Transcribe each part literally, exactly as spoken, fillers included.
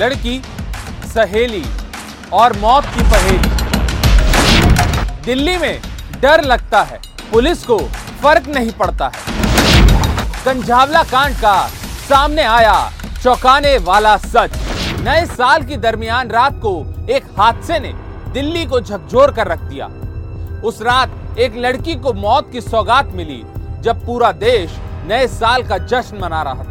लड़की, सहेली और मौत की पहेली। दिल्ली में डर लगता है, पुलिस को फर्क नहीं पड़ता है। कंझावला कांड का सामने आया चौंकाने वाला सच। नए साल की दरमियान रात को एक हादसे ने दिल्ली को झकझोर कर रख दिया। उस रात एक लड़की को मौत की सौगात मिली, जब पूरा देश नए साल का जश्न मना रहा था।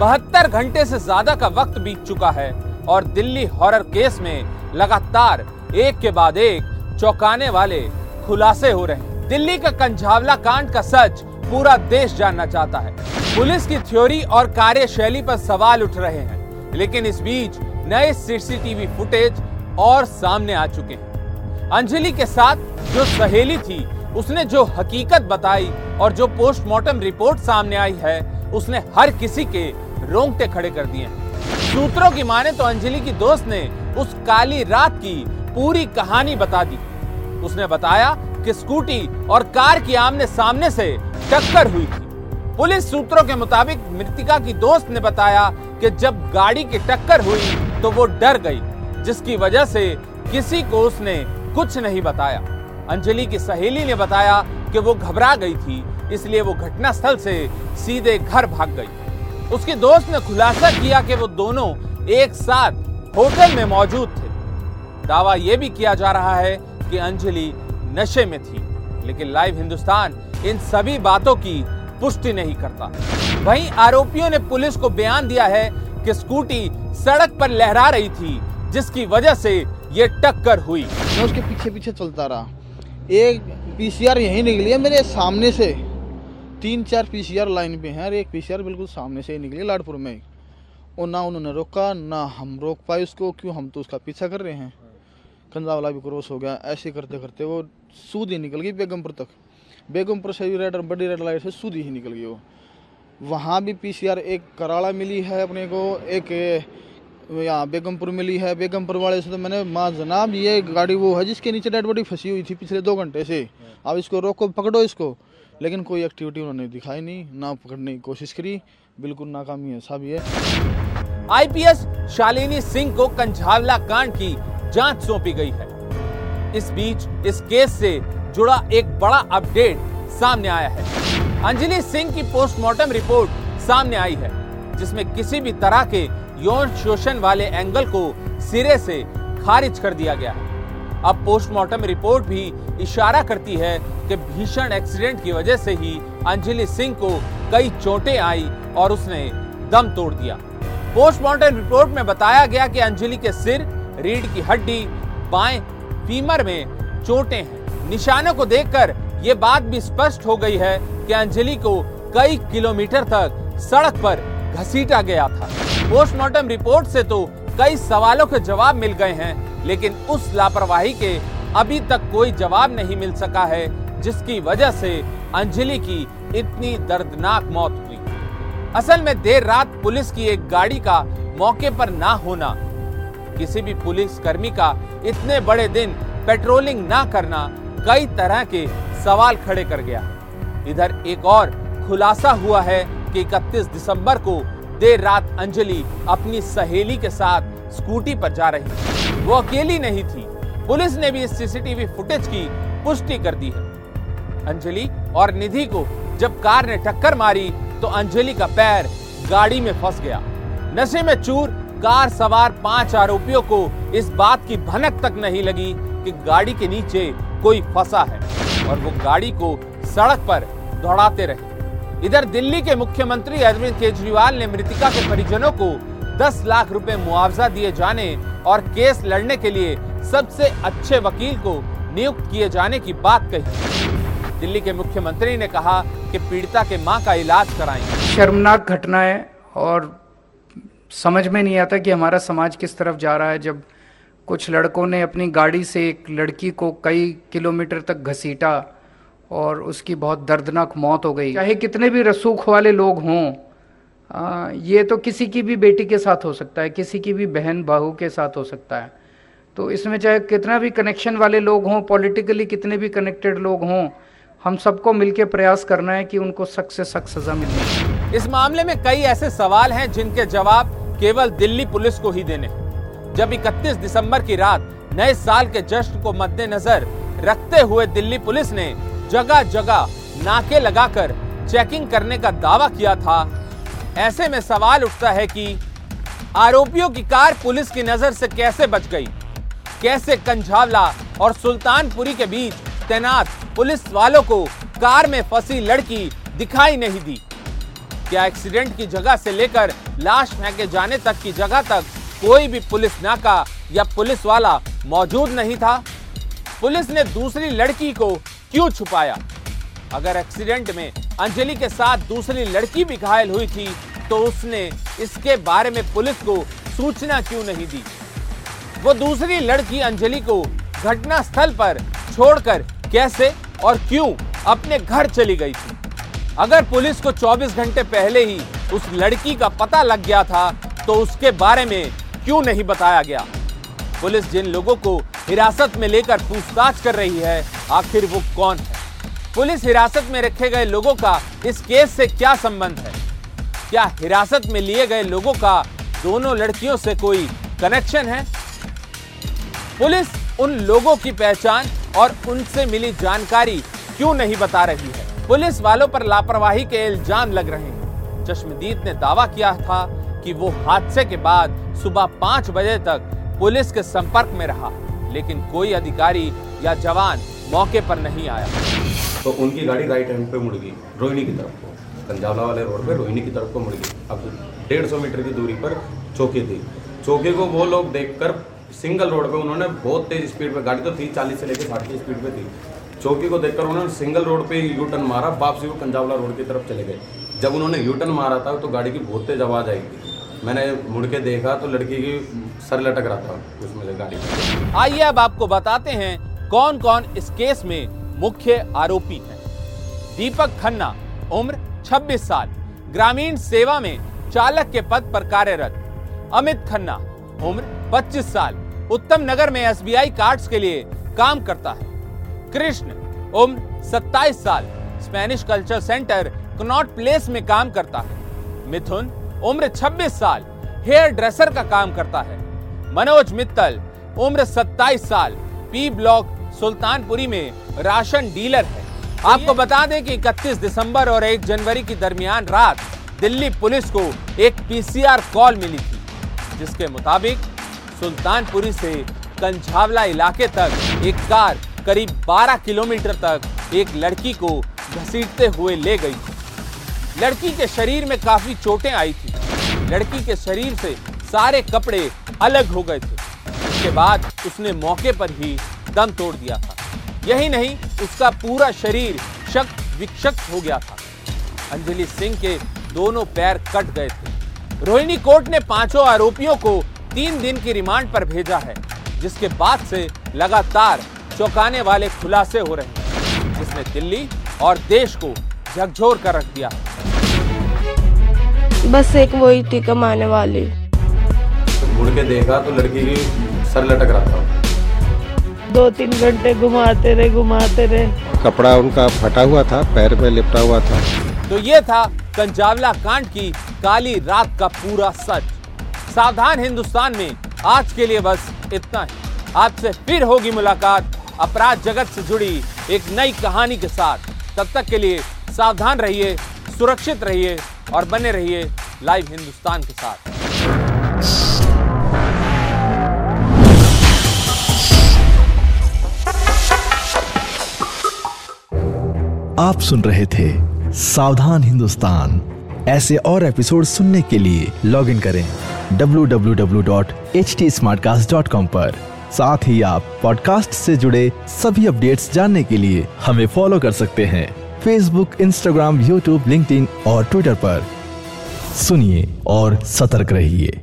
बहत्तर घंटे से ज्यादा का वक्त बीत चुका है और दिल्ली हॉरर केस में लगातार एक के बाद एक चौंकाने वाले खुलासे हो रहे हैं। दिल्ली का कंझावला कांड का सच पूरा देश जानना चाहता है। पुलिस की थ्योरी और कार्यशैली पर सवाल उठ रहे हैं, लेकिन इस बीच नए सीसीटीवी फुटेज और सामने आ चुके हैं। अंजलि के साथ जो सहेली थी, उसने जो हकीकत बताई और जो पोस्टमार्टम रिपोर्ट सामने आई है, उसने हर किसी के रोंगटे खड़े कर दिए हैं। सूत्रों की माने तो अंजलि की दोस्त ने उस काली रात की पूरी कहानी बता दी। उसने बताया कि स्कूटी और कार की आमने सामने से टक्कर हुई थी। पुलिस सूत्रों के मुताबिक मृतिका की दोस्त ने बताया कि जब गाड़ी की टक्कर हुई तो वो डर गई, जिसकी वजह से किसी को उसने कुछ नहीं बताया। अंजलि की सहेली ने बताया कि वो घबरा गई थी, इसलिए वो घटनास्थल से सीधे घर भाग गई। उसकी दोस्त ने खुलासा किया कि वो दोनों एक साथ होटल में मौजूद थे। दावा यह भी किया जा रहा है कि अंजलि नशे में थी, लेकिन लाइव हिंदुस्तान इन सभी बातों की पुष्टि नहीं करता। वहीं आरोपियों ने पुलिस को बयान दिया है कि स्कूटी सड़क पर लहरा रही थी, जिसकी वजह से ये टक्कर हुई। मैं उसके पीछे पीछे चलता रहा, एक पीसीआर यही निकली है मेरे सामने से। तीन चार पीसीआर लाइन पे हैं और एक पीसीआर बिल्कुल सामने से ही निकली लाडपुर में, और ना उन्होंने रोका ना हम रोक पाए उसको। क्यों, हम तो उसका पीछा कर रहे हैं। कंझावला भी क्रॉस हो गया, ऐसे करते करते वो सीधी निकल गई बेगमपुर तक। बेगमपुर से भी रेड बड़ी रेड लाइट से सीधी ही निकल गई वो। वहाँ भी पीसीआर एक कराड़ा मिली है अपने को, एक यहाँ बेगमपुर मिली है। बेगमपुर वाले से तो मैंने माँ जनाब ये गाड़ी वो है जिसके नीचे डेड बॉडी फंसी हुई थी पिछले दो घंटे से, आप इसको रोको पकड़ो इसको। लेकिन कोई एक्टिविटी उन्होंने दिखाई नहीं, ना पकड़ने की कोशिश करी, बिल्कुल नाकामी है सब ये। आईपीएस शालिनी सिंह को कंझावला कांड की जाँच सौंपी गई है। इस बीच इस केस से जुड़ा एक बड़ा अपडेट सामने आया है। अंजलि सिंह की पोस्टमार्टम रिपोर्ट सामने आई है, जिसमें किसी भी तरह के यौन शोषण वाले एंगल को सिरे से खारिज कर दिया गया है। अब पोस्टमार्टम रिपोर्ट भी इशारा करती है कि भीषण एक्सीडेंट की वजह से ही अंजलि सिंह को कई चोटें आई और उसने दम तोड़ दिया। पोस्टमार्टम रिपोर्ट में बताया गया कि अंजलि के सिर, रीढ़ की हड्डी, बाएं फीमर में चोटें हैं। निशानों को देखकर यह बात भी स्पष्ट हो गई है कि अंजलि को कई किलोमीटर तक सड़क पर घसीटा गया था। पोस्टमार्टम रिपोर्ट से तो कई सवालों के जवाब मिल गए हैं, लेकिन उस लापरवाही के अभी तक कोई जवाब नहीं मिल सका है, जिसकी वजह से अंजलि की इतनी दर्दनाक मौत हुई। असल में देर रात पुलिस की एक गाड़ी का मौके पर ना होना, किसी भी पुलिस कर्मी का इतने बड़े दिन पेट्रोलिंग ना करना कई तरह के सवाल खड़े कर गया। इधर एक और खुलासा हुआ है कि इकतीस दिसंबर को देर रात अंजलि अपनी सहेली के साथ स्कूटी पर जा रही। वो अकेली नहीं थी, पुलिस ने भी इस सीसीटीवी फुटेज की पुष्टि कर दी है। अंजलि और निधि को जब कार ने टक्कर मारी तो अंजलि का पैर गाड़ी में फंस गया। नशे में चूर कार सवार पांच आरोपियों को इस बात की भनक तक नहीं लगी कि गाड़ी के नीचे कोई फंसा है और वो गाड़ी को सड़क पर दौड़ाते रहे। इधर दिल्ली के मुख्यमंत्री अरविंद केजरीवाल ने मृतिका के परिजनों को दस लाख रुपए मुआवजा दिए जाने और केस लड़ने के लिए सबसे अच्छे वकील को नियुक्त किए जाने की बात कही। दिल्ली के मुख्यमंत्री ने कहा कि पीड़िता के मां का इलाज कराएंगे। शर्मनाक घटना है और समझ में नहीं आता कि हमारा समाज किस तरफ जा रहा है, जब कुछ लड़कों ने अपनी गाड़ी से एक लड़की को कई किलोमीटर तक घसीटा और उसकी बहुत दर्दनाक मौत हो गई। चाहे कितने भी रसूख वाले लोग हों, आ, ये तो किसी की भी बेटी के साथ हो सकता है, किसी की भी बहन बहू के साथ हो सकता है। तो इसमें चाहे कितना भी कनेक्शन वाले लोग हों, पॉलिटिकली कितने भी कनेक्टेड लोग हों, हम सबको मिलकर प्रयास करना है कि उनको सख्त से सख्त सजा मिले। इस मामले में कई ऐसे सवाल हैं जिनके जवाब केवल दिल्ली पुलिस को ही देने हैं। जब इकतीस दिसंबर की रात नए साल के जश्न को मद्देनजर रखते हुए दिल्ली पुलिस ने जगह जगह नाके लगाकर चेकिंग करने का दावा किया था, ऐसे में सवाल उठता है कि आरोपियों की कार पुलिस की नजर से कैसे बच गई? कैसे कंझावला और सुल्तानपुरी के बीच तैनात पुलिस वालों को कार में फंसी लड़की दिखाई नहीं दी? क्या एक्सीडेंट की जगह से लेकर लाश फेंके जाने तक की जगह तक कोई भी पुलिस नाका या पुलिस वाला मौजूद नहीं था? पुलिस ने दूसरी लड़की को क्यों छुपाया? अगर एक्सीडेंट में अंजलि के साथ दूसरी लड़की भी घायल हुई थी तो उसने इसके बारे में पुलिस को सूचना क्यों नहीं दी? वो दूसरी लड़की अंजलि को घटना स्थल पर छोड़कर कैसे और क्यों अपने घर चली गई थी? अगर पुलिस को चौबीस घंटे पहले ही उस लड़की का पता लग गया था तो उसके बारे में क्यों नहीं बताया गया? पुलिस जिन लोगों को हिरासत में लेकर पूछताछ कर रही है, आखिर वो कौन है? पुलिस हिरासत में रखे गए लोगों का इस केस से क्या संबंध है? क्या हिरासत में लिए गए लोगों का दोनों लड़कियों से कोई कनेक्शन है? पुलिस उन लोगों की पहचान और उनसे मिली जानकारी क्यों नहीं बता रही है? पुलिस वालों पर लापरवाही के इल्जाम लग रहे हैं। चश्मदीद ने दावा किया था कि वो हादसे के बाद सुबह पांच बजे तक पुलिस के संपर्क में रहा, लेकिन कोई अधिकारी या जवान मौके पर नहीं आया। तो उनकी गाड़ी राइट हैंड पे मुड़ गई, रोहिणी की तरफ को, कंझावला वाले रोड पे रोहिणी की तरफ को मुड़ गई। अब डेढ़ सौ मीटर की दूरी पर चौकी थी, चौकी को वो लोग देखकर सिंगल रोड पे उन्होंने बहुत तेज स्पीड पे, गाड़ी तो थी चालीस से लेकर साठ की स्पीड पे थी, चौकी को देखकर उन्होंने सिंगल रोड पे यू टर्न मारा, वापसी वो कंझावला रोड की तरफ चले गए। जब उन्होंने यू टर्न मारा था तो गाड़ी की बहुत तेज आवाज़ आई थी, मैंने मुड़ के देखा तो लड़की की सर लटक रहा था उसमें से गाड़ी। आइए अब आपको बताते हैं कौन कौन इस केस में मुख्य आरोपी हैं। दीपक खन्ना, उम्र छब्बीस साल, ग्रामीण सेवा में चालक के पद पर कार्यरत। अमित खन्ना, उम्र पच्चीस साल, उत्तम नगर में एस बी आई कार्ड्स के लिए काम करता है। कृष्ण, उम्र सत्ताईस साल, Spanish culture centre Connaught Place में काम करता है। मिथुन, उम्र छब्बीस साल, हेयर ड्रेसर का काम करता है। मनोज मित्तल, उम्र सत्ताईस साल, पी ब्लॉक सुल्तानपुरी में राशन डीलर है। आपको बता दें कि इकतीस दिसंबर और एक जनवरी की दरमियान रात दिल्ली पुलिस को एक पी सी आर कॉल मिली थी, जिसके मुताबिक सुल्तानपुरी से कंझावला इलाके तक एक कार करीब बारह किलोमीटर तक एक लड़की को घसीटते हुए ले गई थी। लड़की के शरीर में काफी चोटें आई थी, लड़की के शरीर से सारे कपड़े अलग हो गए थे। इसके बाद उसने मौके पर ही दम तोड़ दिया था। यही नहीं, उसका पूरा शरीर शक विक्षक हो गया था। अंजलि सिंह के दोनों पैर कट गए थे। रोहिणी कोर्ट ने पांचों आरोपियों को तीन दिन की रिमांड पर भेजा है, जिसके बाद से लगातार चौंकाने वाले खुलासे हो रहे हैं, जिसने दिल्ली और देश को झकझोर कर रख दिया। बस एक वही थी कमाने वाली। मुड़ के देखा तो लड़की की सर लटक रहा था। दो तीन घंटे घुमाते रहे घुमाते रहे कपड़ा उनका फटा हुआ था, पैर में लिपटा हुआ था। तो ये था कंझावला कांड की काली रात का पूरा सच। सावधान हिंदुस्तान में आज के लिए बस इतना ही। आपसे फिर होगी मुलाकात अपराध जगत से जुड़ी एक नई कहानी के साथ। तब तक के लिए सावधान रहिए, सुरक्षित रहिए और बने रहिए लाइव हिंदुस्तान के साथ। आप सुन रहे थे सावधान हिंदुस्तान। ऐसे और एपिसोड सुनने के लिए लॉग इन करें W W W dot H D smart cast dot com पर। साथ ही आप पॉडकास्ट से जुड़े सभी अपडेट्स जानने के लिए हमें फॉलो कर सकते हैं फेसबुक, इंस्टाग्राम, यूट्यूब, लिंक्डइन और ट्विटर पर। सुनिए और सतर्क रहिए।